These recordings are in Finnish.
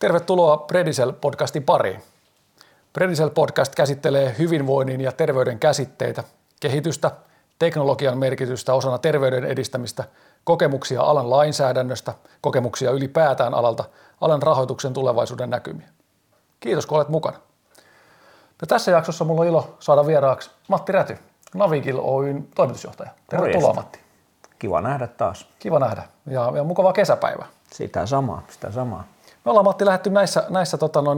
Tervetuloa Predicell-podcastin pariin. Predicell-podcast käsittelee hyvinvoinnin ja terveyden käsitteitä, kehitystä, teknologian merkitystä osana terveyden edistämistä, kokemuksia alan lainsäädännöstä, kokemuksia ylipäätään alalta, alan rahoituksen tulevaisuuden näkymiä. Kiitos kun olet mukana. Ja tässä jaksossa mulla on ilo saada vieraaksi Matti Räty, Navigil Oyn toimitusjohtaja. Tervetuloa Matti. Kiva nähdä taas. Kiva nähdä ja mukavaa kesäpäivää. Sitä samaa. Me ollaan Matti lähdetty näissä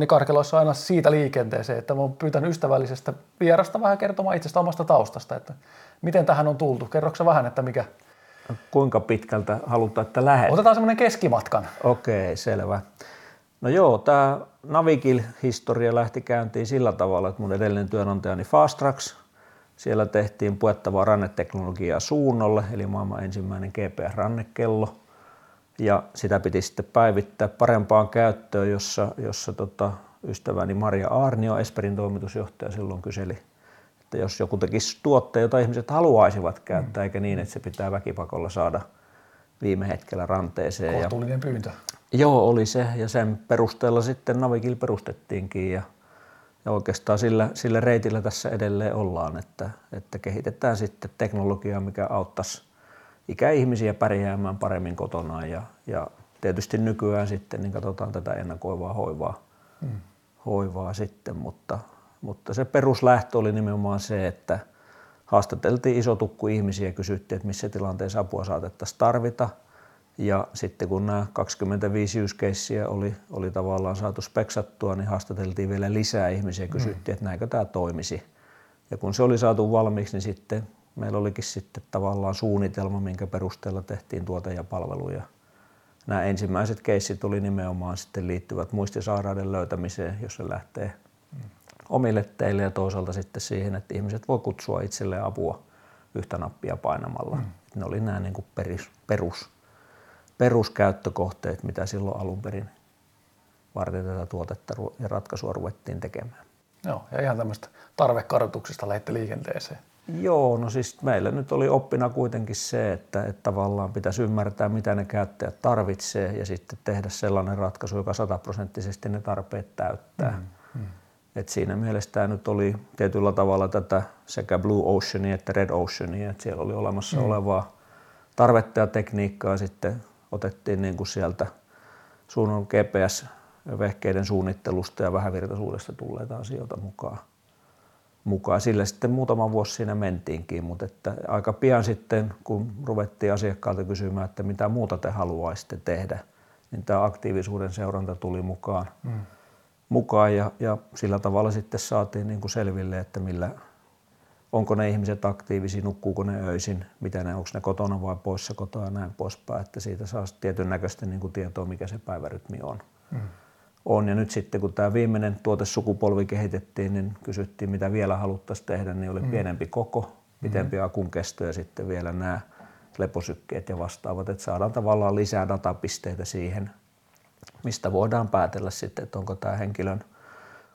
karkeloissa aina siitä liikenteeseen, että mä oon pyytänyt ystävällisestä vierasta vähän kertomaan itsestä omasta taustasta, että miten tähän on tultu. Kerroksä vähän, että mikä... Kuinka pitkältä halutaan, että lähdet? Otetaan semmoinen keskimatkan. Okei, selvä. No joo, tämä Navigil-historia lähti käyntiin sillä tavalla, että mun edellinen työnantajani Fastrax, siellä tehtiin puettavaa ranneteknologiaa suunnolle, eli maailman ensimmäinen GPR-rannekello. Ja sitä piti sitten päivittää parempaan käyttöön, jossa ystäväni Maria Aarnio, Esperin toimitusjohtaja, silloin kyseli, että jos joku tekisi tuotteen, jota ihmiset haluaisivat käyttää, eikä niin, että se pitää väkipakolla saada viime hetkellä ranteeseen. Kohtuullinen pyyntö. Joo, oli se, ja sen perusteella sitten Navigil perustettiinkin, ja oikeastaan sillä reitillä tässä edelleen ollaan, että kehitetään sitten teknologiaa, mikä auttaisi ikäihmisiä pärjäämään paremmin kotonaan, ja tietysti nykyään sitten niin katsotaan tätä ennakoivaa hoivaa sitten, mutta se peruslähtö oli nimenomaan se, että haastateltiin iso tukku ihmisiä ja kysyttiin, että missä tilanteessa apua saatettaisiin tarvita, ja sitten kun nämä 25 use casea oli tavallaan saatu speksattua, niin haastateltiin vielä lisää ihmisiä ja kysyttiin, että näinkö tämä toimisi, ja kun se oli saatu valmiiksi, niin sitten meillä olikin sitten tavallaan suunnitelma, minkä perusteella tehtiin tuote- ja palveluja. Nämä ensimmäiset keissit oli nimenomaan sitten liittyvät muistisairaiden löytämiseen, jos se lähtee omille teille, ja toisaalta sitten siihen, että ihmiset voi kutsua itselleen apua yhtä nappia painamalla. Ne oli nämä niin kuin peruskäyttökohteet, mitä silloin alun perin varten tätä tuotetta ja ratkaisua ruvettiin tekemään. Joo, ja ihan tämmöistä tarvekartoituksesta lähditte liikenteeseen. Joo, no siis meillä nyt oli oppina kuitenkin se, että tavallaan pitäisi ymmärtää, mitä ne käyttäjät tarvitsee, ja sitten tehdä sellainen ratkaisu, joka 100% ne tarpeet täyttää. Et siinä mielessä tämä nyt oli tietyllä tavalla tätä sekä Blue Oceania että Red Oceania, että siellä oli olemassa olevaa tarvetta ja tekniikkaa, ja sitten otettiin niin kuin sieltä suunnan GPS-vehkeiden suunnittelusta ja vähävirtaisuudesta tulleita asioita mukaan. Sillä sitten muutama vuosi siinä mentiinkin, mutta että aika pian sitten, kun ruvettiin asiakkaalta kysymään, että mitä muuta te haluaisitte tehdä, niin tämä aktiivisuuden seuranta tuli mukaan ja sillä tavalla sitten saatiin niin kuin selville, että onko ne ihmiset aktiivisia, nukkuuko ne öisin, onko ne kotona vai poissa kotoa ja näin poispäin, että siitä saa tietyn näköistä niin kuin tietoa, mikä se päivärytmi on. Ja nyt sitten, kun tämä viimeinen tuotesukupolvi kehitettiin, niin kysyttiin, mitä vielä haluttaisiin tehdä, niin oli pienempi koko, pitempi akun kesto ja sitten vielä nämä leposykkeet ja vastaavat, että saadaan tavallaan lisää datapisteitä siihen, mistä voidaan päätellä sitten, että onko tämä henkilön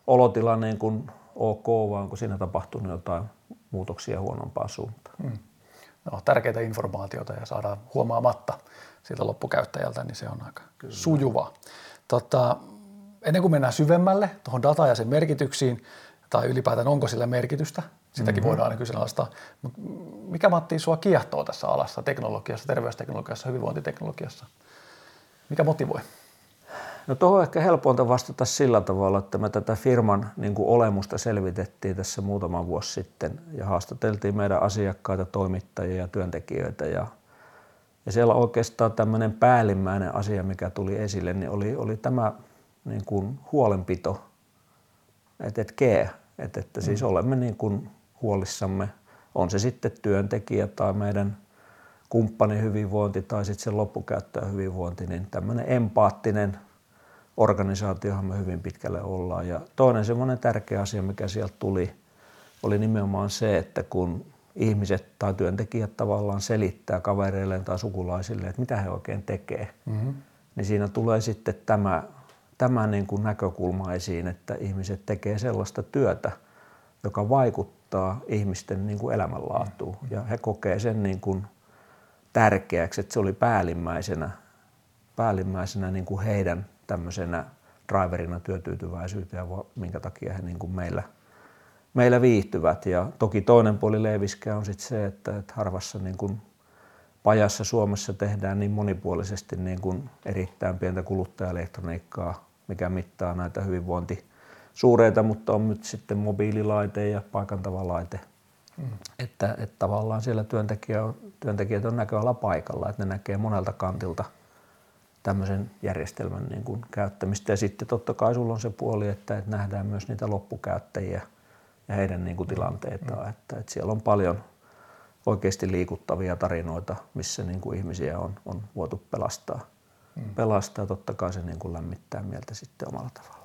olotila niin kuin ok, vai onko siinä tapahtunut jotain muutoksia huonompaan suuntaan. No, tärkeitä informaatiota ja saadaan huomaamatta siltä loppukäyttäjältä, niin se on aika sujuvaa. Ennen kuin mennään syvemmälle tuohon dataan ja sen merkityksiin, tai ylipäätään onko sillä merkitystä, sitäkin voidaan aina kyseenalaistaa. Mikä Matti sua kiehtoo tässä alassa, teknologiassa, terveysteknologiassa, hyvinvointiteknologiassa? Mikä motivoi? No tuohon ehkä helpointa vastata sillä tavalla, että me tätä firman niin kuin olemusta selvitettiin tässä muutama vuosi sitten ja haastateltiin meidän asiakkaita, toimittajia ja työntekijöitä. Ja siellä oikeastaan tämmöinen päällimmäinen asia, mikä tuli esille, niin oli tämä niin kuin huolenpito, että siis olemme niin kuin huolissamme, on se sitten työntekijä tai meidän kumppanin hyvinvointi tai sitten sen loppukäyttäjän hyvinvointi, niin tämmöinen empaattinen organisaatiohan me hyvin pitkälle ollaan. Ja toinen semmoinen tärkeä asia, mikä sieltä tuli, oli nimenomaan se, että kun ihmiset tai työntekijät tavallaan selittää kavereilleen tai sukulaisille, että mitä he oikein tekee, niin siinä tulee sitten tämä niin kuin näkökulma esiin, että ihmiset tekee sellaista työtä, joka vaikuttaa ihmisten niin kuin elämänlaatuun. Ja he kokee sen niin kuin tärkeäksi, että se oli päällimmäisenä niin kuin heidän tämmöisenä driverina työtyytyväisyyteen, minkä takia he niin kuin meillä viihtyvät. Ja toki toinen puoli leiviskää on sitten se, että harvassa niin kuin pajassa Suomessa tehdään niin monipuolisesti niin kuin erittäin pientä kuluttajaelektroniikkaa, mikä mittaa näitä hyvinvointisuureita, mutta on nyt sitten mobiililaite ja paikantava laite. Että tavallaan siellä työntekijät on näköala paikalla, että ne näkee monelta kantilta tämmöisen järjestelmän niin kuin käyttämistä. Ja sitten totta kai sulla on se puoli, että nähdään myös niitä loppukäyttäjiä ja heidän niin kuin tilanteitaan. Että siellä on paljon oikeasti liikuttavia tarinoita, missä niin kuin ihmisiä on voitu pelastaa. Totta kai se niin kuin lämmittää mieltä sitten omalla tavallaan.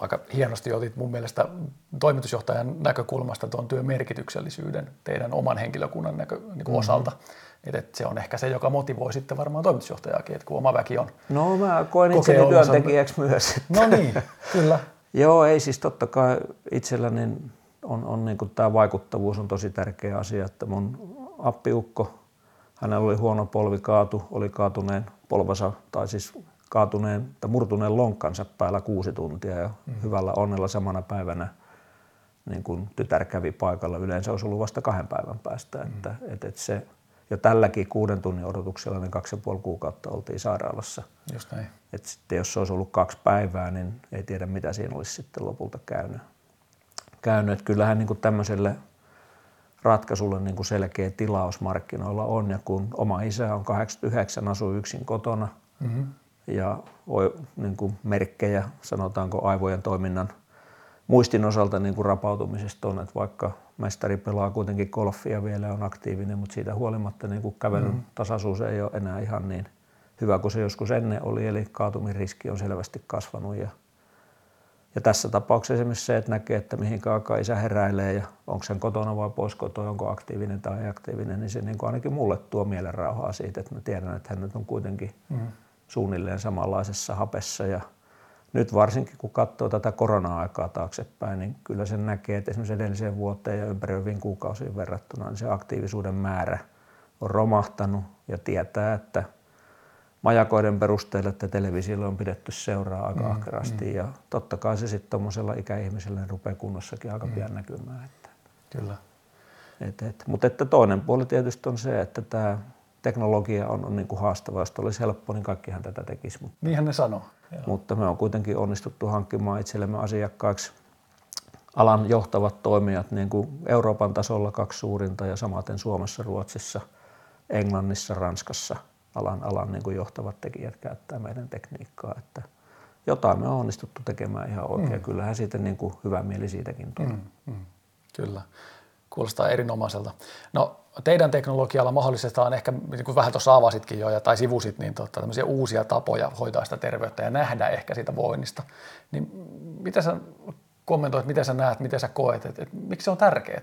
Aika hienosti otit mun mielestä toimitusjohtajan näkökulmasta tuon työn merkityksellisyyden teidän oman henkilökunnan osalta. Et se on ehkä se, joka motivoi sitten varmaan toimitusjohtajaakin, että kun oma väki on. No mä koen itseni työntekijäksi myös. Että. No niin, kyllä. Joo, ei siis totta kai itselläni on niin kuin tämä vaikuttavuus on tosi tärkeä asia, että mun appiukko, hänellä oli huono polvi, oli kaatuneen polvensa tai siis murtuneen lonkkansa päällä 6 tuntia ja hyvällä onnella samana päivänä niin kun tytär kävi paikalla. Yleensä olisi ollut vasta 2 päivän päästä. Että se, ja tälläkin 6 tunnin odotuksella niin 2,5 kuukautta oltiin sairaalassa. Just näin. Et sitten jos se olisi ollut 2 päivää, niin ei tiedä mitä siinä olisi sitten lopulta käynyt. Et kyllähän niin kun tämmöiselle ratkaisulle niin kun selkeä tilaus markkinoilla on. Ja kun oma isä on 89, asui yksin kotona. Ja niin kuin merkkejä, sanotaanko aivojen toiminnan muistin osalta niin kuin rapautumisesta on, että vaikka mestari pelaa kuitenkin golfia vielä on aktiivinen, mutta siitä huolimatta niin kuin kävelyn tasaisuus ei ole enää ihan niin hyvä kuin se joskus ennen oli, eli kaatumiriski on selvästi kasvanut. Ja tässä tapauksessa esimerkiksi se, että näkee, että mihinkä aikaan isä heräilee ja onko hän kotona vai pois kotoa, onko aktiivinen tai ei aktiivinen, niin se niin kuin ainakin mulle tuo mielenrauhaa siitä, että mä tiedän, että hän nyt on kuitenkin suunnilleen samanlaisessa hapessa. Ja nyt varsinkin, kun katsoo tätä korona-aikaa taaksepäin, niin kyllä sen näkee, että esimerkiksi edelliseen vuoteen ja ympäröiviin kuukausiin verrattuna niin se aktiivisuuden määrä on romahtanut ja tietää, että majakoiden perusteella, että televisiolla on pidetty seuraa aika ahkerasti. Ja totta kai se sitten tuommoisella ikäihmisellä rupeaa kunnossakin aika pian näkymään. Että. Kyllä. Mutta että toinen puoli tietysti on se, että tämä teknologia on niin kuin haastava. Jos olisi helppo, niin kaikkihan tätä tekisi. Niinhän ne sanoo. Mutta me on kuitenkin onnistuttu hankkimaan itsellemme asiakkaiksi alan johtavat toimijat niin kuin Euroopan tasolla 2 suurinta ja samaten Suomessa, Ruotsissa, Englannissa, Ranskassa. Alan niin kuin johtavat tekijät käyttää meidän tekniikkaa. Että jotain me on onnistuttu tekemään ihan oikein. Kyllähän siitä niin kuin hyvä mieli siitäkin tulee. Kyllä. Kuulostaa erinomaiselta. No, teidän teknologialla mahdollistetaan ehkä, niin kuin vähän tuossa avasitkin jo tai sivusit, niin tämmöisiä uusia tapoja hoitaa sitä terveyttä ja nähdä ehkä siitä voinnista. Niin mitä sä kommentoit, mitä sä näet, mitä sä koet, että miksi se on tärkeää?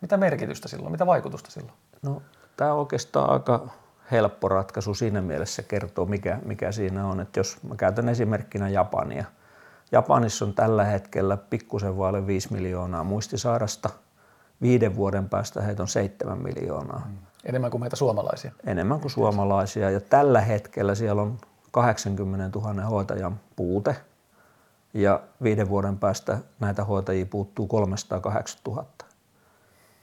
Mitä merkitystä silloin, mitä vaikutusta silloin? No, tämä on oikeastaan aika helppo ratkaisu siinä mielessä kertoo, mikä siinä on. Että jos mä käytän esimerkkinä Japania. Japanissa on tällä hetkellä pikkusen vaille 5 miljoonaa muistisairasta. 5 vuoden päästä heitä on 7 miljoonaa. Enemmän kuin meitä suomalaisia. Enemmän kuin suomalaisia. Ja tällä hetkellä siellä on 80 000 hoitajan puute. Ja 5 vuoden päästä näitä hoitajia puuttuu 380 000.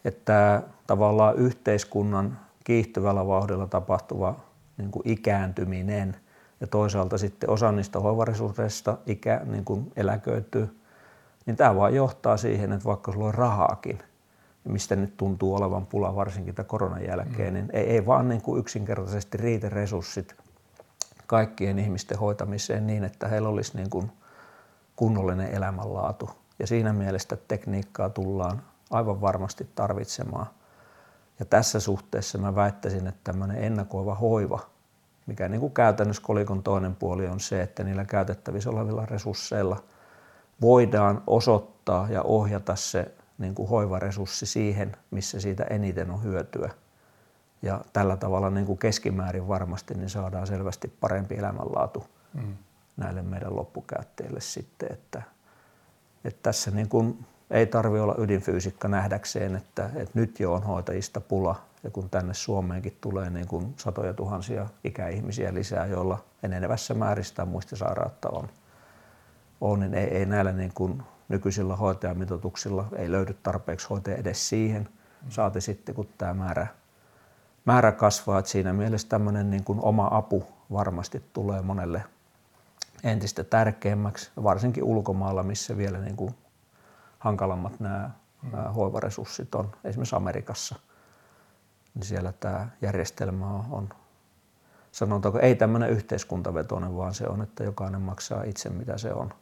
Että tavallaan yhteiskunnan kiihtyvällä vauhdilla tapahtuva niin kuin ikääntyminen ja toisaalta sitten osa niistä hoivaresursseista niin kuin eläköityy, niin tämä vaan johtaa siihen, että vaikka sulla on rahaakin, mistä nyt tuntuu olevan pula varsinkin tämän koronan jälkeen, niin ei vaan niin kuin yksinkertaisesti riitä resurssit kaikkien ihmisten hoitamiseen niin, että heillä olisi niin kuin kunnollinen elämänlaatu. Ja siinä mielessä tekniikkaa tullaan aivan varmasti tarvitsemaan. Ja tässä suhteessa mä väittäisin, että tämmöinen ennakoiva hoiva, mikä niin kuin käytännössä kolikon toinen puoli on se, että niillä käytettävissä olevilla resursseilla voidaan osoittaa ja ohjata se niin kuin hoivaresurssi siihen, missä siitä eniten on hyötyä. Ja tällä tavalla niin kuin keskimäärin varmasti niin saadaan selvästi parempi elämänlaatu näille meidän loppukäyttäjille sitten. Että tässä niin kuin ei tarvitse olla ydinfyysikka nähdäkseen, että nyt jo on hoitajista pula ja kun tänne Suomeenkin tulee niin kuin satoja tuhansia ikäihmisiä lisää, joilla enenevässä määristä muistisairautta on, on, niin ei näillä niin kuin nykyisillä hoitajamitoituksilla ei löydy tarpeeksi hoitajia edes siihen. Saati sitten, kun tämä määrä kasvaa. Että siinä mielessä tämmöinen niin kuin oma apu varmasti tulee monelle entistä tärkeämmäksi, varsinkin ulkomailla, missä vielä niin kuin hankalammat nämä hoivaresurssit on, esimerkiksi Amerikassa. Niin siellä tämä järjestelmä on, sanotaanko, ei tämmöinen yhteiskuntavetoinen, vaan se on, että jokainen maksaa itse, mitä se on.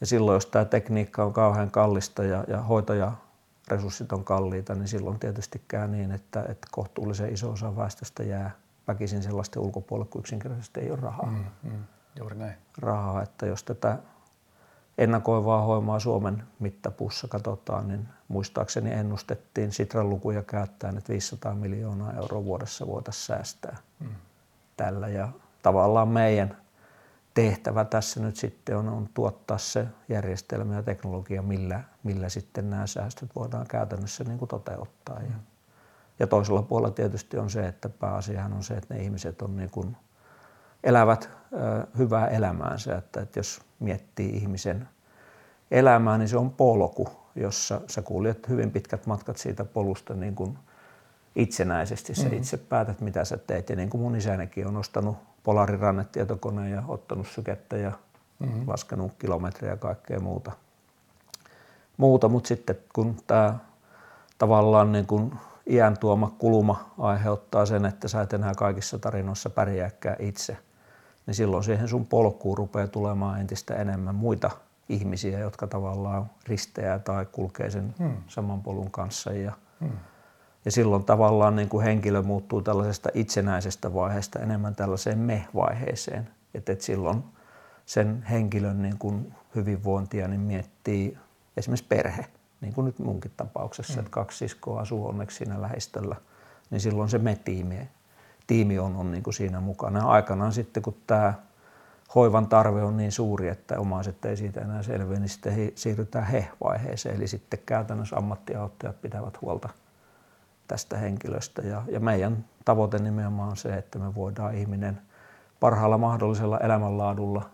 Ja silloin, jos tämä tekniikka on kauhean kallista ja hoitajaresurssit on kalliita, niin silloin tietysti käy niin, että kohtuullisen iso osa väestöstä jää väkisin sellaisten ulkopuolelle, kun yksinkertaisesti ei ole rahaa. Juuri näin. Rahaa, että jos tätä ennakoivaa hoimaa Suomen mittapuussa katsotaan, niin muistaakseni ennustettiin Sitran lukuja käyttäen, että 500 miljoonaa euroa vuodessa voitaisiin säästää tällä. Ja tavallaan meidän tehtävä tässä nyt sitten on tuottaa se järjestelmä ja teknologia, millä sitten nämä säästöt voidaan käytännössä niin kuin toteuttaa. Ja toisella puolella tietysti on se, että pääasiahan on se, että ne ihmiset on niin kuin elävät hyvää elämäänsä, että jos miettii ihmisen elämää, niin se on polku, jossa sä kuljet hyvin pitkät matkat siitä polusta niin kuin itsenäisesti. Sä itse päätät, mitä sä teet. Ja niin kuin mun isänikin on ostanut polarirannetietokoneen ja ottanut sykettä ja laskenut kilometrejä ja kaikkea muuta. Mutta sitten kun tämä tavallaan niin kuin iän tuoma kuluma aiheuttaa sen, että sä et enää kaikissa tarinoissa pärjääkään itse, niin silloin siihen sun polkuun rupeaa tulemaan entistä enemmän muita ihmisiä, jotka tavallaan risteää tai kulkee sen saman polun kanssa. Ja silloin tavallaan niin kuin henkilö muuttuu tällaisesta itsenäisestä vaiheesta enemmän tällaiseen me-vaiheeseen. Et silloin sen henkilön niin kuin hyvinvointia niin miettii esimerkiksi perhe. Niin kuin nyt munkin tapauksessa, että kaksi siskoa asuu onneksi siinä lähistöllä, niin silloin se me-tiimi on niin kuin siinä mukana. Aikanaan sitten, kun tämä hoivan tarve on niin suuri, että omaiset ei siitä enää selviä, niin sitten siirrytään he-vaiheeseen. Eli sitten käytännössä ammattiauttajat pitävät huolta tästä henkilöstä. Ja meidän tavoite nimenomaan on se, että me voidaan ihminen parhaalla mahdollisella elämänlaadulla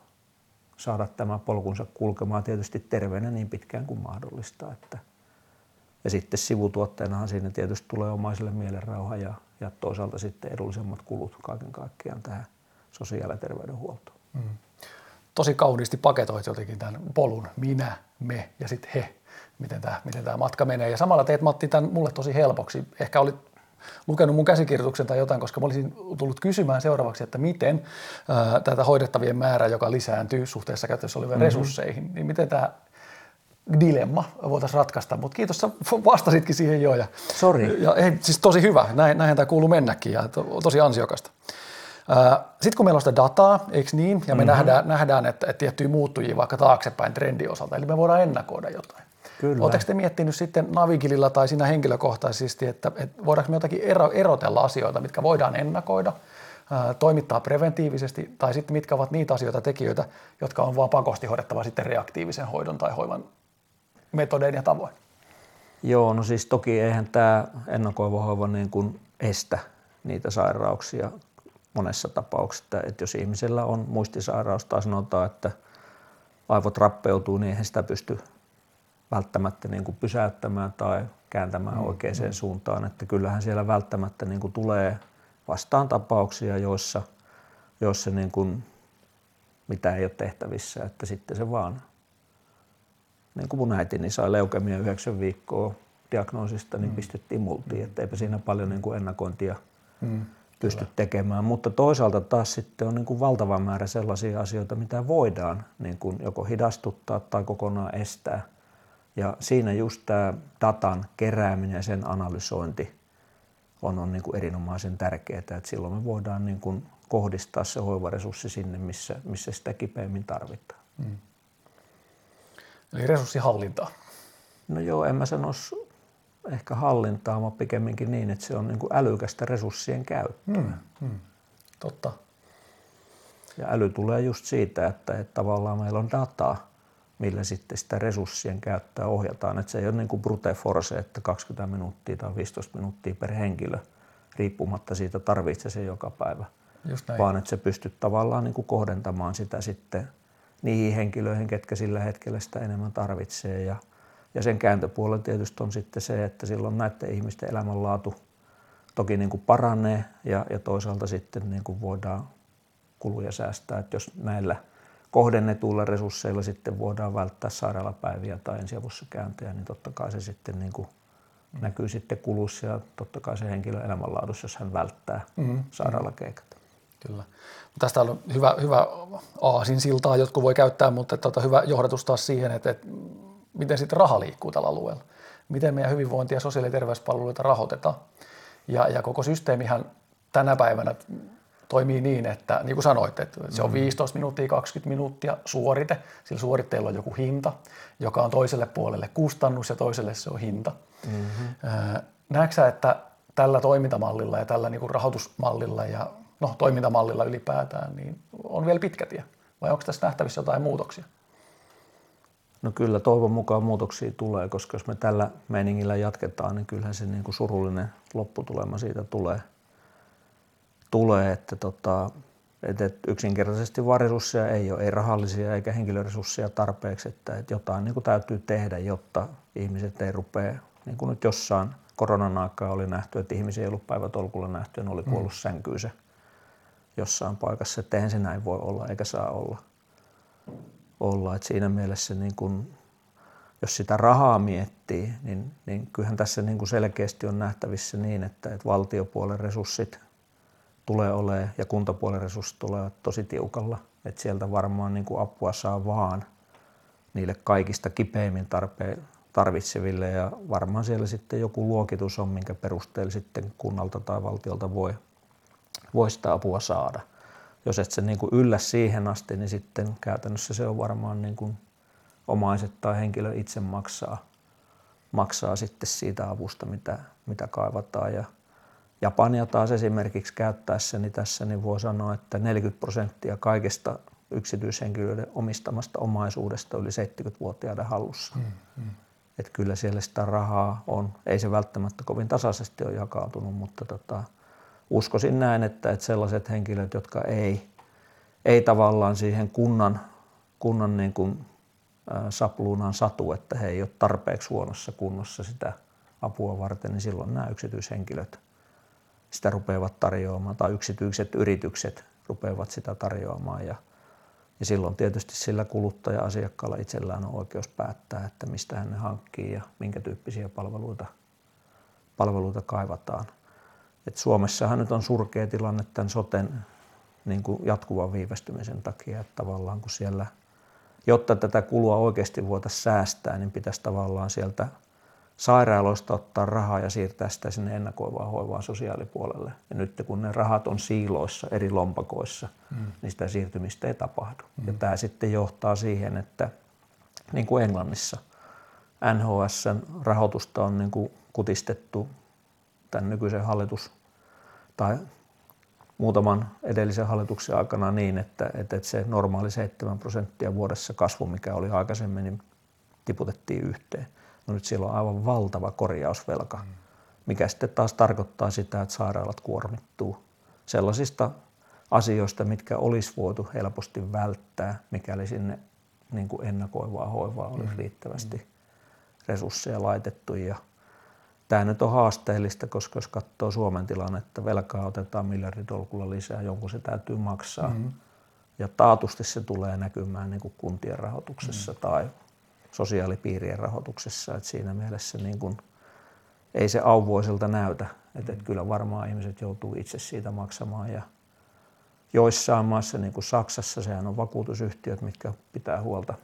saada tämän polkunsa kulkemaan tietysti terveenä niin pitkään kuin mahdollista. Ja sitten sivutuotteenahan siinä tietysti tulee omaisille mielenrauha ja toisaalta sitten edullisemmat kulut kaiken kaikkiaan tähän sosiaali- ja terveydenhuoltoon. Tosi kauniisti paketoit jotenkin tämän polun minä, me ja sitten he, miten tämä matka menee. Ja samalla teet, Matti, tämän mulle tosi helpoksi. Ehkä olit lukenut mun käsikirjoituksen tai jotain, koska mä olisin tullut kysymään seuraavaksi, että miten tätä hoidettavien määrää, joka lisääntyy suhteessa käytössä olevien resursseihin, niin miten tämä dilemma voitaisiin ratkaista. Mutta kiitos, sä vastasitkin siihen jo. Sori. Siis tosi hyvä, näinhän tämä kuuluu mennäkin ja tosi ansiokasta. Sitten kun meillä on sitä dataa, eikö niin, ja me nähdään, että tiettyjä muuttujia vaikka taaksepäin trendin osalta, eli me voidaan ennakoida jotain. Oletteko te miettinyt sitten Navigililla tai siinä henkilökohtaisesti, että voidaanko me jotakin erotella asioita, mitkä voidaan ennakoida, toimittaa preventiivisesti, tai sitten mitkä ovat niitä asioita, tekijöitä, jotka on vaan pakosti hoidettava sitten reaktiivisen hoidon tai hoivan metodein ja tavoin? Joo, no siis toki eihän tämä ennakoiva hoiva niin kuin estä niitä sairauksia monessa tapauksessa, että jos ihmisellä on muistisairaus tai sanotaan, että aivot rappeutuu, niin eihän sitä pysty välttämättä niin kuin pysäyttämään tai kääntämään oikeaan suuntaan, että kyllähän siellä välttämättä niin kuin tulee vastaan tapauksia, joissa niin kuin mitä ei ole tehtävissä, että sitten se vaan, niin kuin mun äitini sai leukemia 9 viikkoa diagnoosista, niin pistettiin multiin, että eipä siinä paljon niin kuin ennakointia pysty tekemään, mutta toisaalta taas sitten on niin kuin valtava määrä sellaisia asioita, mitä voidaan niin kuin joko hidastuttaa tai kokonaan estää. Ja siinä just tämä datan kerääminen ja sen analysointi on niin kuin erinomaisen tärkeää, että silloin me voidaan niin kuin kohdistaa se hoivaresurssi sinne, missä sitä kipeämmin tarvitaan. Eli resurssihallintaa? No joo, en mä sanoisi ehkä hallintaa, vaan pikemminkin niin, että se on niin kuin älykästä resurssien käyttöä. Totta. Ja äly tulee just siitä, että tavallaan meillä on dataa, millä sitten sitä resurssien käyttöä ohjataan. Että se ei ole niin kuin brute force, että 20 minuuttia tai 15 minuuttia per henkilö, riippumatta siitä tarvitsee se joka päivä. Just näin. Vaan että se pystyy tavallaan niin kuin kohdentamaan sitä sitten niihin henkilöihin, ketkä sillä hetkellä sitä enemmän tarvitsee. Ja sen kääntöpuolella tietysti on sitten se, että silloin näiden ihmisten elämänlaatu toki niin kuin paranee ja toisaalta sitten niin kuin voidaan kuluja säästää, että jos näillä kohdennetuilla resursseilla sitten voidaan välttää sairaalapäiviä tai ensiavussa käyntejä, niin totta kai se sitten niin kuin näkyy sitten kulussa ja totta kai se henkilön elämänlaadussa, jos hän välttää sairaalakeikat. Kyllä. Tästä on hyvä aasinsiltaa, jotkut voi käyttää, mutta hyvä johdatus taas siihen, että miten sitten raha liikkuu tällä alueella. Miten meidän hyvinvointia ja sosiaali- ja terveyspalveluita rahoitetaan. Ja koko systeemihän tänä päivänä toimii niin, että niin kuin sanoit, että se on 15 minuuttia, 20 minuuttia suorite. Sillä suoritteella on joku hinta, joka on toiselle puolelle kustannus ja toiselle se on hinta. Näetkö sä, että tällä toimintamallilla ja tällä niin kuin rahoitusmallilla ja toimintamallilla ylipäätään niin on vielä pitkä tie? Vai onko tässä nähtävissä jotain muutoksia? No kyllä toivon mukaan muutoksia tulee, koska jos me tällä meiningillä jatketaan, niin kyllähän se niin kuin surullinen lopputulema siitä tulee, että yksinkertaisesti vaan resursseja ei ole, ei rahallisia eikä henkilöresursseja tarpeeksi, että jotain niin kuin täytyy tehdä, jotta ihmiset ei rupea, niin kuin nyt jossain koronan aikaa oli nähty, että ihmisiä ei ollut päivätolkulla nähty, ne oli kuollut sänkyynsä jossain paikassa, että eihän se näin voi olla eikä saa olla. Että siinä mielessä, niin kun, jos sitä rahaa miettii, niin kyllähän tässä niin kun selkeästi on nähtävissä niin, että valtiopuolen resurssit tulee olemaan ja kuntapuolen resurssit tulee tosi tiukalla. Että sieltä varmaan niin kun apua saa vaan niille kaikista kipeimmin tarvitseville ja varmaan siellä sitten joku luokitus on, minkä perusteella sitten kunnalta tai valtiolta voi sitä apua saada. Jos et se niin kuin yllä siihen asti, niin sitten käytännössä se on varmaan niin kuin omaiset tai henkilö itse maksaa sitten siitä avusta, mitä kaivataan. Ja Japania taas esimerkiksi käyttäessäni tässä niin voi sanoa, että 40% kaikesta yksityishenkilöiden omistamasta omaisuudesta yli 70-vuotiaiden hallussa. Että kyllä siellä sitä rahaa on. Ei se välttämättä kovin tasaisesti ole jakautunut, mutta uskoisin näin, että sellaiset henkilöt, jotka ei tavallaan siihen kunnan niin kuin sapluunaan satu, että he ei ole tarpeeksi huonossa kunnossa sitä apua varten, niin silloin nämä yksityishenkilöt sitä rupeavat tarjoamaan tai yksityiset yritykset rupeavat sitä tarjoamaan. Ja silloin tietysti sillä kuluttaja-asiakkaalla itsellään on oikeus päättää, että mistä hän ne hankkii ja minkä tyyppisiä palveluita kaivataan. Et Suomessahan nyt on surkea tilanne tämän soten niin kuin jatkuvan viivästymisen takia, että tavallaan kun siellä, jotta tätä kulua oikeasti voitaisiin säästää, niin pitäisi tavallaan sieltä sairaaloista ottaa rahaa ja siirtää sitä sinne ennakoivaan hoivaan sosiaalipuolelle. Ja nyt kun ne rahat on siiloissa eri lompakoissa, niin sitä siirtymistä ei tapahdu. Ja tämä sitten johtaa siihen, että niin kuin Englannissa NHS:n rahoitusta on niin kuin kutistettu tämän nykyisen hallitus tai muutaman edellisen hallituksen aikana niin, että se normaali 7% vuodessa kasvu, mikä oli aikaisemmin, niin tiputettiin yhteen. No nyt siellä on aivan valtava korjausvelka, mikä sitten taas tarkoittaa sitä, että sairaalat kuormittuu sellaisista asioista, mitkä olisi voitu helposti välttää, mikäli sinne niin kuin ennakoivaa hoivaa olisi riittävästi resursseja laitettu. Tämä nyt on haasteellista, koska jos katsoo Suomen tilannetta, velkaa otetaan miljarditolkulla lisää, jonkun se täytyy maksaa. Ja taatusti se tulee näkymään niin kuin kuntien rahoituksessa tai sosiaalipiirien rahoituksessa. Et siinä mielessä niin kuin ei se auvoiselta näytä. Et kyllä varmaan ihmiset joutuu itse siitä maksamaan. Ja joissain maissa, niin kuin Saksassa, sehän on vakuutusyhtiöt, mitkä pitää huolta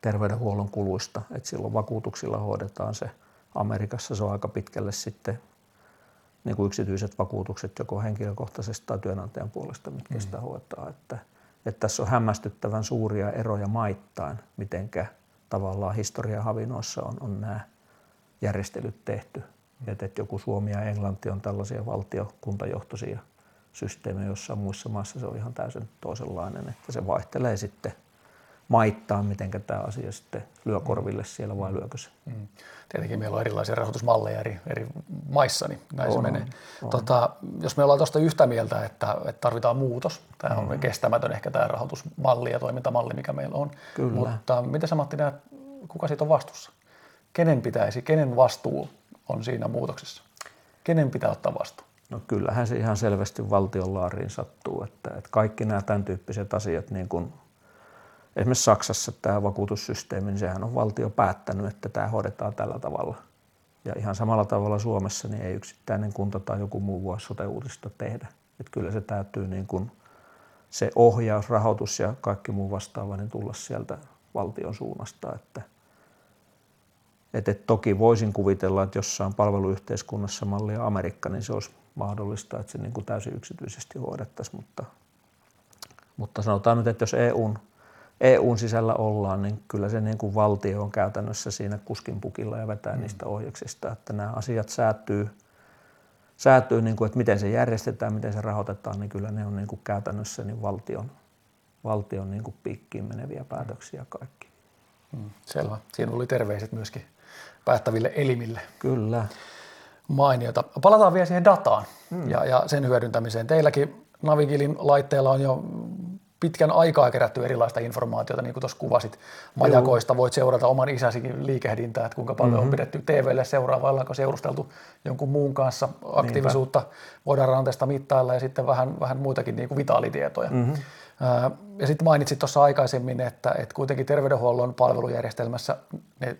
terveydenhuollon kuluista. Et silloin vakuutuksilla hoidetaan se. Amerikassa se on aika pitkälle sitten niin kuin yksityiset vakuutukset joko henkilökohtaisesti tai työnantajan puolesta, mitkä sitä hoitaa. Että tässä on hämmästyttävän suuria eroja maittain, mitenkä tavallaan historian havinoissa on nämä järjestelyt tehty. Että joku Suomi ja Englanti on tällaisia valtiokuntajohtoisia systeemejä, joissa muissa maissa se on ihan täysin toisenlainen, että se vaihtelee sitten maittain, miten tämä asia sitten lyö korville siellä vai lyökö se. Mm. Tietenkin meillä on erilaisia rahoitusmalleja eri maissa, niin näin se menee. Jos me ollaan tuosta yhtä mieltä, että tarvitaan muutos, tämä on kestämätön ehkä tämä rahoitusmalli ja toimintamalli, mikä meillä on. Kyllä. Mutta miten sä, Matti, näet, kuka siitä on vastuussa? Kenen vastuu on siinä muutoksessa? Kenen pitää ottaa vastuu? No kyllähän se ihan selvästi valtion laariin sattuu, että kaikki nämä tämän tyyppiset asiat, niin kuin esimerkiksi Saksassa tämä vakuutussysteemi, niin sehän on valtio päättänyt, että tämä hoidetaan tällä tavalla. Ja ihan samalla tavalla Suomessa niin ei yksittäinen kunta tai joku muu voi sote-uudista tehdä. Että kyllä se täytyy niin kuin se ohjaus, rahoitus ja kaikki muu vastaava niin tulla sieltä valtion suunnasta, että toki voisin kuvitella, että jossain palveluyhteiskunnassa mallia Amerikka, niin se olisi mahdollista, että se niin kuin täysin yksityisesti hoidettaisiin. Mutta sanotaan nyt, että jos EUn sisällä ollaan, niin kyllä se niin kuin valtio on käytännössä siinä kuskinpukilla ja vetää niistä ohjeksista, että nämä asiat säätyy niin kuin, että miten se järjestetään, miten se rahoitetaan, niin kyllä ne on niin kuin käytännössä niin valtion niin kuin piikkiin meneviä päätöksiä kaikki. Selvä. Siinä oli terveiset myöskin päättäville elimille. Kyllä. Mainiota. Palataan vielä siihen dataan ja sen hyödyntämiseen. Teilläkin Navigilin laitteella on jo pitkän aikaa kerätty erilaista informaatiota, niin kuin tuossa kuvasit majakoista. Voit seurata oman isäsikin liikehdintää, että kuinka paljon on pidetty TV:lle seuraavaa, ollaanko seurusteltu jonkun muun kanssa aktiivisuutta. Niinpä. Voidaan ranteesta mittailla ja sitten vähän muitakin niin kuin vitaalitietoja. Mm-hmm. Ja sitten mainitsit tuossa aikaisemmin, että kuitenkin terveydenhuollon palvelujärjestelmässä ne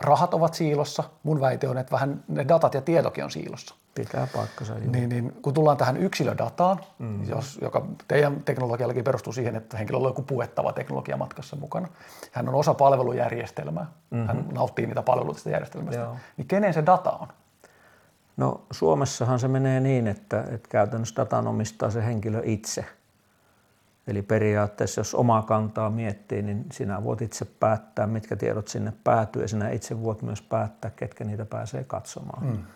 rahat ovat siilossa. Mun väite on, että vähän ne datat ja tietokin on siilossa. Pitää paikkansa. Niin, kun tullaan tähän yksilödataan, joka teidän teknologiallakin perustuu siihen, että henkilöllä on joku puettava teknologia matkassa mukana. Hän on osa palvelujärjestelmää. Hän nauttii niitä palveluita sitä järjestelmästä. Joo. Niin kenen se data on? No Suomessahan se menee niin, että käytännössä datan omistaa se henkilö itse. Eli periaatteessa, jos omaa kantaa miettii, niin sinä voit itse päättää, mitkä tiedot sinne päätyy, ja sinä itse voit myös päättää, ketkä niitä pääsee katsomaan.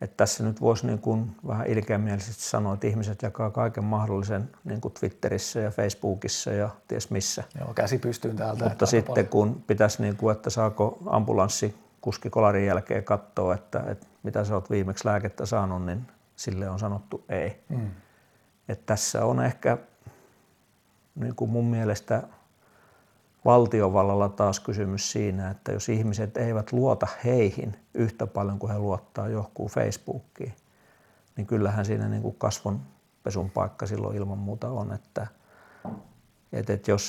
Että tässä nyt voisi niin kuin vähän ilkeämielisesti sanoa, että ihmiset jakaa kaiken mahdollisen niin kuin Twitterissä ja Facebookissa ja ties missä. Joo, käsi pystyyn täältä. Mutta sitten kun pitäisi, niin kuin, että saako ambulanssi kuskikolarin jälkeen katsoa, että mitä sä oot viimeksi lääkettä saanut, niin sille on sanottu ei. Että tässä on ehkä niin kuin mun mielestä valtiovallalla taas kysymys siinä, että jos ihmiset eivät luota heihin yhtä paljon kuin he luottaa johonkin Facebookiin, niin kyllähän siinä niin kuin kasvonpesun paikka silloin ilman muuta on, että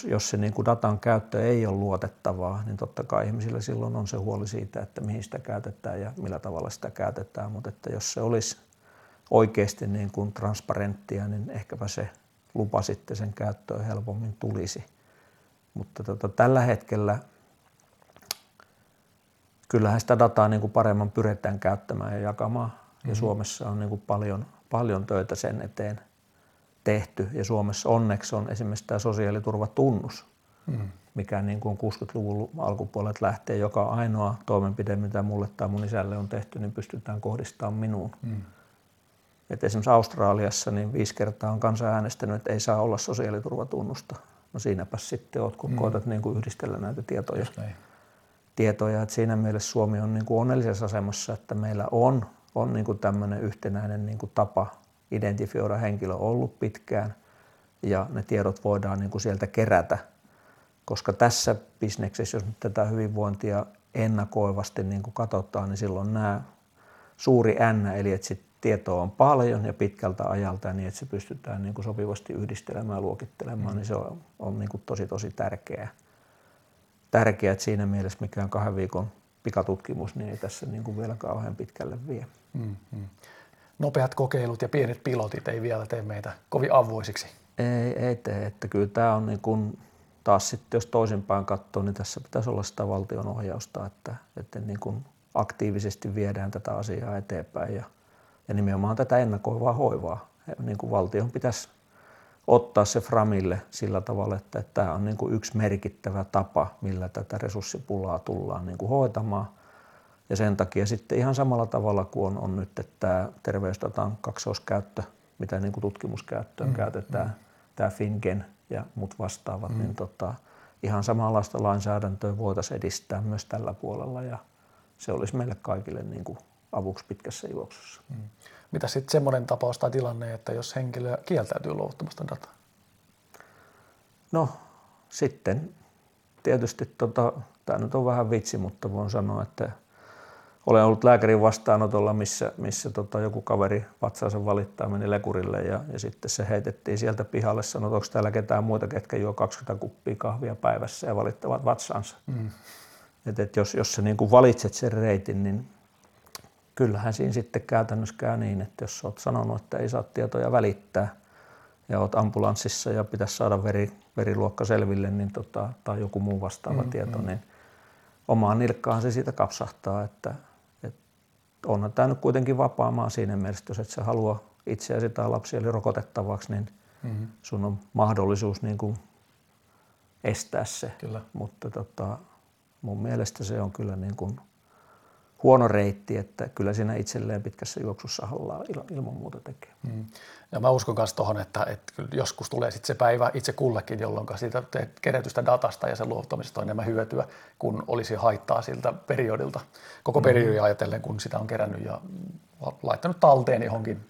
jos se niin kuin datan käyttö ei ole luotettavaa, niin totta kai ihmisillä silloin on se huoli siitä, että mihin sitä käytetään ja millä tavalla sitä käytetään, mutta että jos se olisi oikeasti niin kuin transparenttia, niin ehkäpä se lupa sitten sen käyttöön helpommin tulisi. Mutta tällä hetkellä kyllähän sitä dataa niin kuin paremmin pyritään käyttämään ja jakamaan. Ja Suomessa on niin kuin paljon töitä sen eteen tehty. Ja Suomessa onneksi on esimerkiksi tämä sosiaaliturvatunnus, mikä niin kuin 60-luvun alkupuolelta lähtee. Joka ainoa toimenpide, mitä mulle tai mun isälle on tehty, niin pystytään kohdistamaan minuun. Että esimerkiksi Australiassa niin 5 kertaa on kansa äänestänyt, että ei saa olla sosiaaliturvatunnusta. No siinäpäs sitten oot, kun koetat niin kuin yhdistellä näitä tietoja. Että siinä mielessä Suomi on niin kuin onnellisessa asemassa, että meillä on niin kuin tämmöinen yhtenäinen niin kuin tapa identifioida henkilö ollut pitkään ja ne tiedot voidaan niin kuin sieltä kerätä. Koska tässä bisneksessä, jos nyt tätä hyvinvointia ennakoivasti niin kuin katsotaan, niin silloin nämä suuri N, eli että sitten tietoa on paljon ja pitkältä ajalta, niin että se pystytään niin kuin sopivasti yhdistelemään ja luokittelemaan, niin se on niin kuin tosi tärkeää. Tärkeää, että siinä mielessä mikään 2 viikon pikatutkimus niin ei tässä niin kuin vielä kauhean pitkälle vie. Nopeat kokeilut ja pienet pilotit ei vielä tee meitä kovin avoisiksi. Ei tee, että kyllä tämä on niin kuin, taas sitten jos toisinpäin katsoo, niin tässä pitäisi olla sitä valtion ohjausta, että niin kuin aktiivisesti viedään tätä asiaa eteenpäin ja nimenomaan tätä ennakoivaa hoivaa. Niin kuin valtion pitäisi ottaa se framille sillä tavalla, että tämä on niin kuin yksi merkittävä tapa, millä tätä resurssipulaa tullaan niin kuin hoitamaan. Ja sen takia sitten ihan samalla tavalla kuin on nyt tämä terveysdatan kaksoiskäyttö, mitä niin kuin tutkimuskäyttöön käytetään, tämä FinGen ja muut vastaavat, niin ihan samanlaista lainsäädäntöä voitaisiin edistää myös tällä puolella ja se olisi meille kaikille niin kuin avuksi pitkässä juoksussa. Hmm. Mitä sitten semmoinen tapaus tai tilanne, että jos henkilö kieltäytyy luovuttamasta dataa? No sitten tietysti, tämä nyt on vähän vitsi, mutta voin sanoa, että olen ollut lääkärin vastaanotolla, missä joku kaveri vatsaansa valittaa, meni lekurille ja sitten se heitettiin sieltä pihalle, sanoi, että onko täällä ketään muita, ketkä juo 20 kuppia kahvia päivässä ja valittavat vatsaansa. Mm. Et jos sä niin kuin valitset sen reitin, niin kyllähän siinä sitten käytännössä käy niin, että jos olet sanonut, että ei saa tietoja välittää ja olet ambulanssissa ja pitäisi saada veriluokka selville niin tai joku muu vastaava tieto, niin omaan nilkkaan se siitä kapsahtaa, että onhan tämä nyt kuitenkin vapaamaa siinä mielessä, että jos et sä halua itseäsi tai lapsiasi rokotettavaksi, niin sun on mahdollisuus niin kuin estää se. Kyllä. Mutta mun mielestä se on kyllä niin kuin huono reitti, että kyllä siinä itselleen pitkässä juoksussa hallaa ilman muuta tekee. Mm. Ja mä uskon myös tuohon, että joskus tulee sitten se päivä itse kullekin, jolloin siitä kerätystä datasta ja sen luovuttamisesta on enemmän hyötyä, kun olisi haittaa siltä periodilta. Koko periodia ajatellen, kun sitä on kerännyt ja laittanut talteen johonkin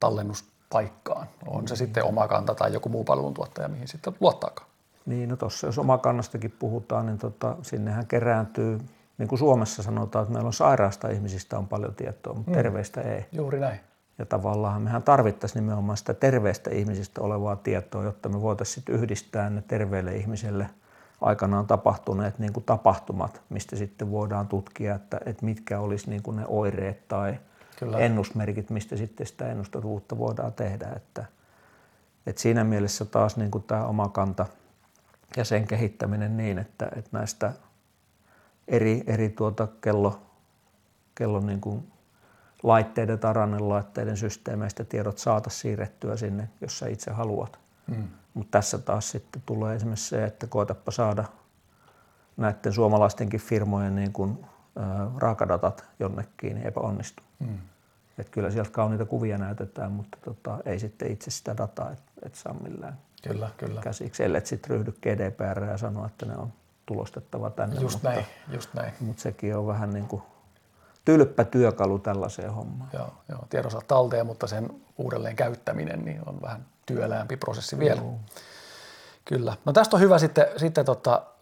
tallennuspaikkaan. On se sitten Omakanta tai joku muu palveluntuottaja, mihin sitten luottaakaan. Niin, no tuossa jos Omakannastakin puhutaan, niin sinnehän kerääntyy. Niin kuin Suomessa sanotaan, että meillä on sairaasta ihmisistä on paljon tietoa, mutta terveistä ei. Juuri näin. Ja tavallaan mehän tarvittaisiin nimenomaan sitä terveistä ihmisistä olevaa tietoa, jotta me voitaisiin yhdistää ne terveille ihmisille aikanaan tapahtuneet niin kuin tapahtumat, mistä sitten voidaan tutkia, että mitkä olisi niin kuin ne oireet tai kyllä. Ennusmerkit, mistä sitten sitä ennustettavuutta voidaan tehdä. Että siinä mielessä taas niin kuin tämä Omakanta ja sen kehittäminen niin, että näistä eri kellon niin kuin laitteiden tai rannelaitteiden systeemeistä tiedot saataisiin siirrettyä sinne, jos sä itse haluat. Mm. Mutta tässä taas sitten tulee esimerkiksi se, että koetapa saada näiden suomalaistenkin firmojen niin kuin, raakadatat jonnekin, niin epäonnistu. Mm. Et kyllä sieltä kauniita kuvia näytetään, mutta ei sitten itse sitä dataa et saa millään käsiksi, ellei sitten ryhdy GDPR ja sanoa, että ne on tulostettava tänne, just näin. Mutta sekin on vähän niin kuin tylppä työkalu tällaiseen hommaan. Joo, tiedon saa talteen, mutta sen uudelleen käyttäminen niin on vähän työläämpi prosessi vielä. Joo. Kyllä. No tästä on hyvä sitten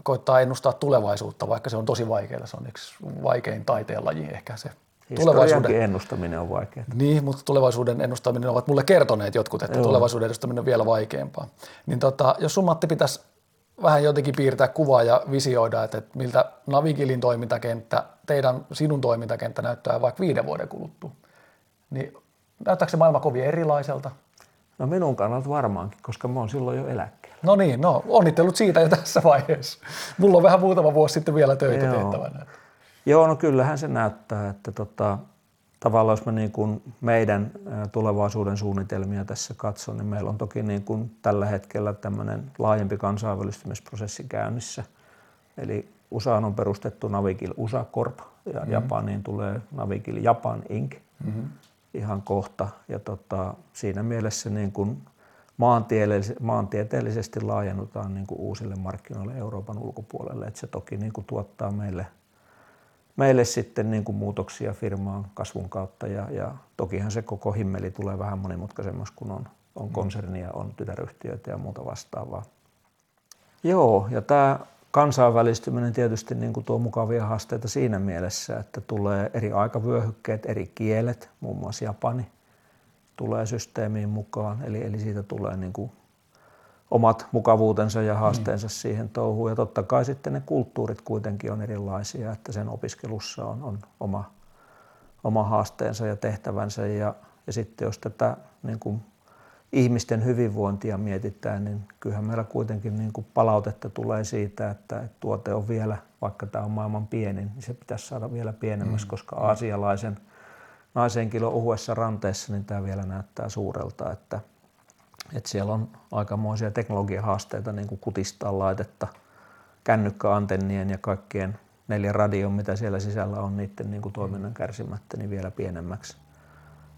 koittaa ennustaa tulevaisuutta, vaikka se on tosi vaikeaa. Se on yksi vaikein taiteen laji ehkä se. Historiankin ennustaminen on vaikeaa. Niin, mutta tulevaisuuden ennustaminen ovat mulle kertoneet jotkut, että joo. Tulevaisuuden ennustaminen on vielä vaikeampaa. Niin jos sun Matti pitäisi vähän jotenkin piirtää kuvaa ja visioida, että miltä Navigilin toimintakenttä, sinun toimintakenttä näyttää vaikka 5 vuoden kuluttua. Niin näyttääkö se maailma kovin erilaiselta? No minun kannalta varmaankin, koska mä oon silloin jo eläkkeellä. No niin, onnittelut siitä jo tässä vaiheessa. Mulla on vähän muutama vuosi sitten vielä töitä tehtävänä. Joo, no kyllähän se näyttää, että tavallaan jos mä niin kuin meidän tulevaisuuden suunnitelmia tässä katson, niin meillä on toki niin kuin tällä hetkellä tämmöinen laajempi kansainvälistymisprosessi käynnissä. Eli USAan on perustettu Navigil USA Corp ja Japaniin tulee Navigil Japan Inc. Ihan kohta. Ja siinä mielessä niin kuin maantieteellisesti laajennutaan niin kuin uusille markkinoille Euroopan ulkopuolelle. Et se toki niin kuin tuottaa meille sitten niin kuin muutoksia firmaan kasvun kautta ja tokihan se koko himmeli tulee vähän monimutkaisemmaksi, kun on konsernia, on tytäryhtiöitä ja muuta vastaavaa. Joo, ja tämä kansainvälistyminen tietysti niin kuin tuo mukavia haasteita siinä mielessä, että tulee eri aikavyöhykkeet, eri kielet, muun muassa japani tulee systeemiin mukaan, eli siitä tulee niin kuin omat mukavuutensa ja haasteensa siihen touhuun. Ja totta kai sitten ne kulttuurit kuitenkin on erilaisia, että sen opiskelussa on oma haasteensa ja tehtävänsä. Ja sitten jos tätä niin kuin ihmisten hyvinvointia mietitään, niin kyllähän meillä kuitenkin niin kuin palautetta tulee siitä, että tuote on vielä, vaikka tämä on maailman pienin, niin se pitäisi saada vielä pienemmäksi, koska aasialaisen naisenkilon ohuessa ranteessa niin tämä vielä näyttää suurelta, että siellä on aikamoisia teknologiahaasteita, niin kuin kutistaa laitetta, kännykkäantennien ja kaikkien 4 radion, mitä siellä sisällä on, niiden niin kuin toiminnan kärsimättä, niin vielä pienemmäksi.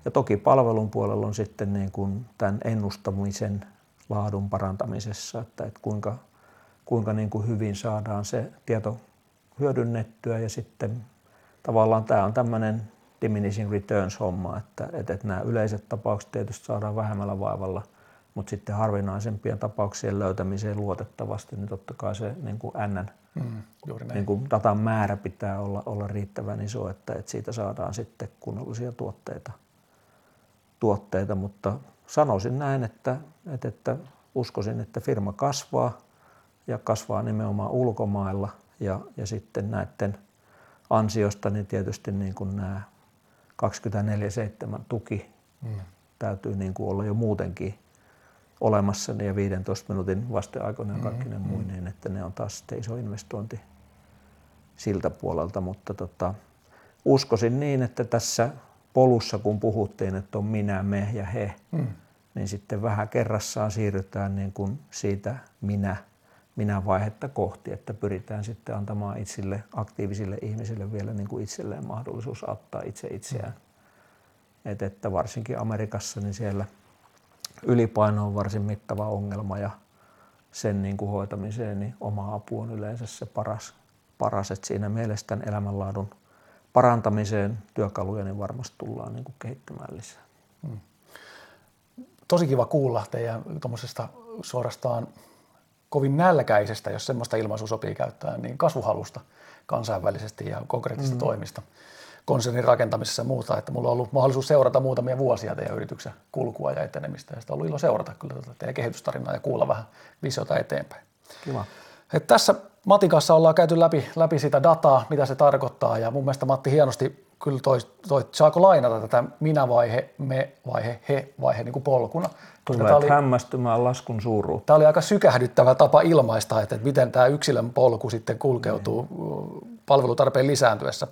Ja toki palvelun puolella on sitten niin kuin tämän ennustamisen laadun parantamisessa, että kuinka, kuinka niin kuin hyvin saadaan se tieto hyödynnettyä. Ja sitten tavallaan tämä on tämmöinen diminishing returns homma, että nämä yleiset tapaukset tietysti saadaan vähemmällä vaivalla, mutta sitten harvinaisempien tapauksien löytämiseen luotettavasti, niin totta kai se niin kuin datan määrä pitää olla riittävän iso, että siitä saadaan sitten kunnollisia tuotteita. Mutta sanoisin näin, että uskoisin, että firma kasvaa ja kasvaa nimenomaan ulkomailla ja sitten näiden ansiosta niin tietysti niin kuin nämä 24/7 tuki täytyy niin kuin olla jo muutenkin olemassa ja 15 minuutin vasteaikoina ja kaikki ne muineen, että ne on taas sitten iso investointi siltä puolelta, mutta uskoisin niin, että tässä polussa kun puhuttiin, että on minä, me ja he, niin sitten vähän kerrassaan siirrytään niin kuin siitä minä-vaihetta kohti, että pyritään sitten antamaan itsille aktiivisille ihmisille vielä niin kuin itselleen mahdollisuus auttaa itse itseään. Että varsinkin Amerikassa niin siellä ylipaino on varsin mittava ongelma ja sen niin kuin hoitamiseen niin oma apu on yleensä se paras, että siinä mielessä tämän elämänlaadun parantamiseen työkaluja niin varmasti tullaan niin kuin kehittämään lisää. Tosi kiva kuulla teidän tuommoisesta suorastaan kovin nälkäisestä, jos semmoista ilmaisua sopii käyttää, niin kasvuhalusta kansainvälisesti ja konkreettista toimista konsernin rakentamisessa ja muuta, että mulla on ollut mahdollisuus seurata muutamia vuosia teidän yrityksen kulkua ja etenemistä, ja sitä on ollut ilo seurata kyllä teidän kehitystarinaa ja kuulla vähän visiota eteenpäin. Kiva. Tässä Matin kanssa ollaan käyty läpi sitä dataa, mitä se tarkoittaa, ja mun mielestä Matti hienosti kyllä toi saako lainata tätä minä-vaihe, me-vaihe, he-vaihe niin kuin polkuna. Tulee hämmästymään laskun suuruutta. Tämä oli aika sykähdyttävä tapa ilmaista, että miten tämä yksilön polku sitten kulkeutuu palvelutarpeen lisääntyessä.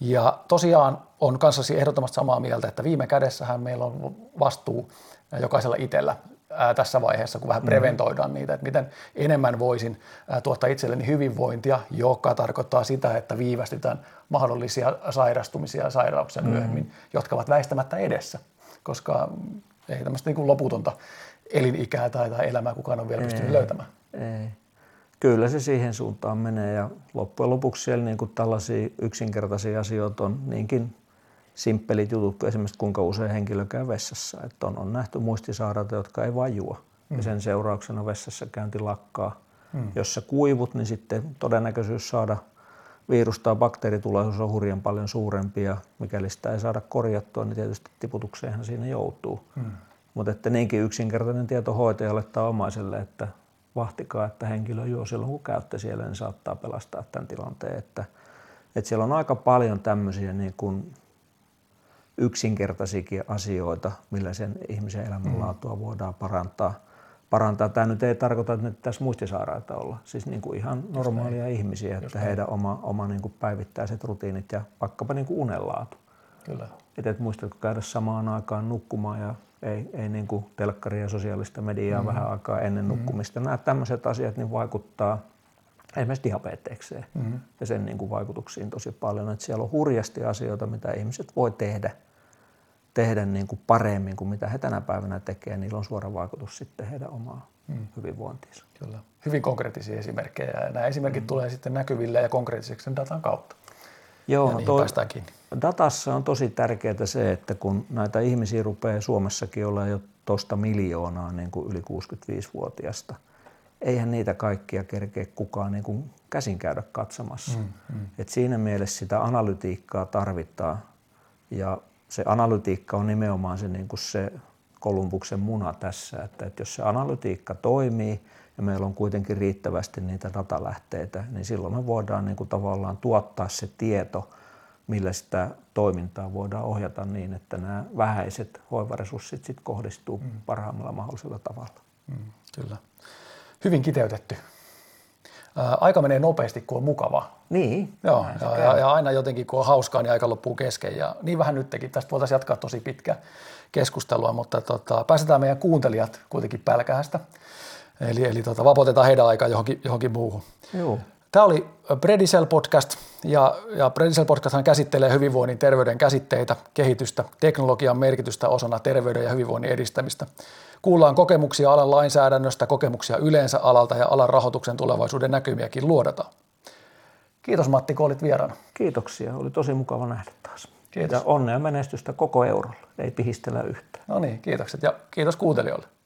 Ja tosiaan on kanssasi ehdottomasti samaa mieltä, että viime kädessähän meillä on vastuu jokaisella itsellä tässä vaiheessa, kun vähän preventoidaan niitä, että miten enemmän voisin tuottaa itselleni hyvinvointia, joka tarkoittaa sitä, että viivästytään mahdollisia sairastumisia ja sairauksia myöhemmin, jotka ovat väistämättä edessä, koska ei tämmöistä niin kuin loputonta elinikää tai elämää kukaan on vielä pystynyt löytämään. Ei. Kyllä se siihen suuntaan menee ja loppujen lopuksi siellä niin kuin tällaisia yksinkertaisia asioita on niinkin simppelit jutut kuin esimerkiksi kuinka usein henkilö käy vessassa. Että on nähty muistisairaita, jotka ei vaan juo ja sen seurauksena vessassa käynti lakkaa. Jos sä kuivut, niin sitten todennäköisyys saada virusta ja bakteeritulaisuus on hurjan paljon suurempi ja mikäli sitä ei saada korjattua, niin tietysti tiputukseenhan siinä joutuu. Mutta että niinkin yksinkertainen tieto hoitajalle tai omaiselle, että vahtikaa, että henkilö juo silloin, kun käytte siellä, niin saattaa pelastaa tämän tilanteen. Että siellä on aika paljon tämmöisiä niin kuin yksinkertaisiakin asioita, millä sen ihmisen elämänlaatua voidaan parantaa. Tämä nyt ei tarkoita, että ne tässä muistisairaita olla. Siis niin kuin ihan normaalia ihmisiä, että heidän oma niin kuin päivittäiset rutiinit ja vaikkapa niin kuin unenlaatu. Kyllä. Että muistatko käydä samaan aikaan nukkumaan ja ei niin kuin telkkaria ja sosiaalista mediaa vähän aikaa ennen nukkumista. Nämä tämmöiset asiat niin vaikuttaa esimerkiksi diabetekseen ja sen niin kuin vaikutuksiin tosi paljon. Että siellä on hurjasti asioita, mitä ihmiset voi tehdä niin kuin paremmin kuin mitä he tänä päivänä tekee. Niillä on suora vaikutus sitten heidän omaan hyvinvointiinsa. Kyllä. Hyvin konkreettisia esimerkkejä ja nämä esimerkit tulee sitten näkyville ja konkreettiseksi sen datan kautta. Joo, datassa on tosi tärkeää se, että kun näitä ihmisiä rupeaa Suomessakin olemaan jo toista miljoonaa niin kuin yli 65-vuotiaista, eihän niitä kaikkia kerkeä kukaan niin kuin käsin käydä katsomassa. Et siinä mielessä sitä analytiikkaa tarvitaan ja se analytiikka on nimenomaan se, niin kuin se Kolumbuksen muna tässä, että jos se analytiikka toimii ja meillä on kuitenkin riittävästi niitä datalähteitä, niin silloin me voidaan niin kuin tavallaan tuottaa se tieto, millä sitä toimintaa voidaan ohjata niin, että nämä vähäiset hoivaresurssit sit kohdistuu parhaimmalla mahdollisella tavalla. Kyllä. Hyvin kiteytetty. Aika menee nopeasti, kun on mukava. Niin. Joo, ja aina jotenkin, kun on hauskaa, niin aika loppuu kesken. Ja niin vähän nytkin. Tästä voitaisiin jatkaa tosi pitkä keskustelua, mutta päästetään meidän kuuntelijat kuitenkin pälkähästä. Eli vapautetaan heidän aikaa johonkin muuhun. Joo. Tämä oli Predicell-podcast, ja Predicell-podcasthan käsittelee hyvinvoinnin terveyden käsitteitä, kehitystä, teknologian merkitystä osana terveyden ja hyvinvoinnin edistämistä. Kuullaan kokemuksia alan lainsäädännöstä, kokemuksia yleensä alalta ja alan rahoituksen tulevaisuuden näkymiäkin luodataan. Kiitos Matti, kun olit vieraana. Kiitoksia, oli tosi mukava nähdä taas. Kiitos. Ja onnea menestystä koko eurolla, ei pihistellä yhtään. No niin, kiitokset ja kiitos kuuntelijoille.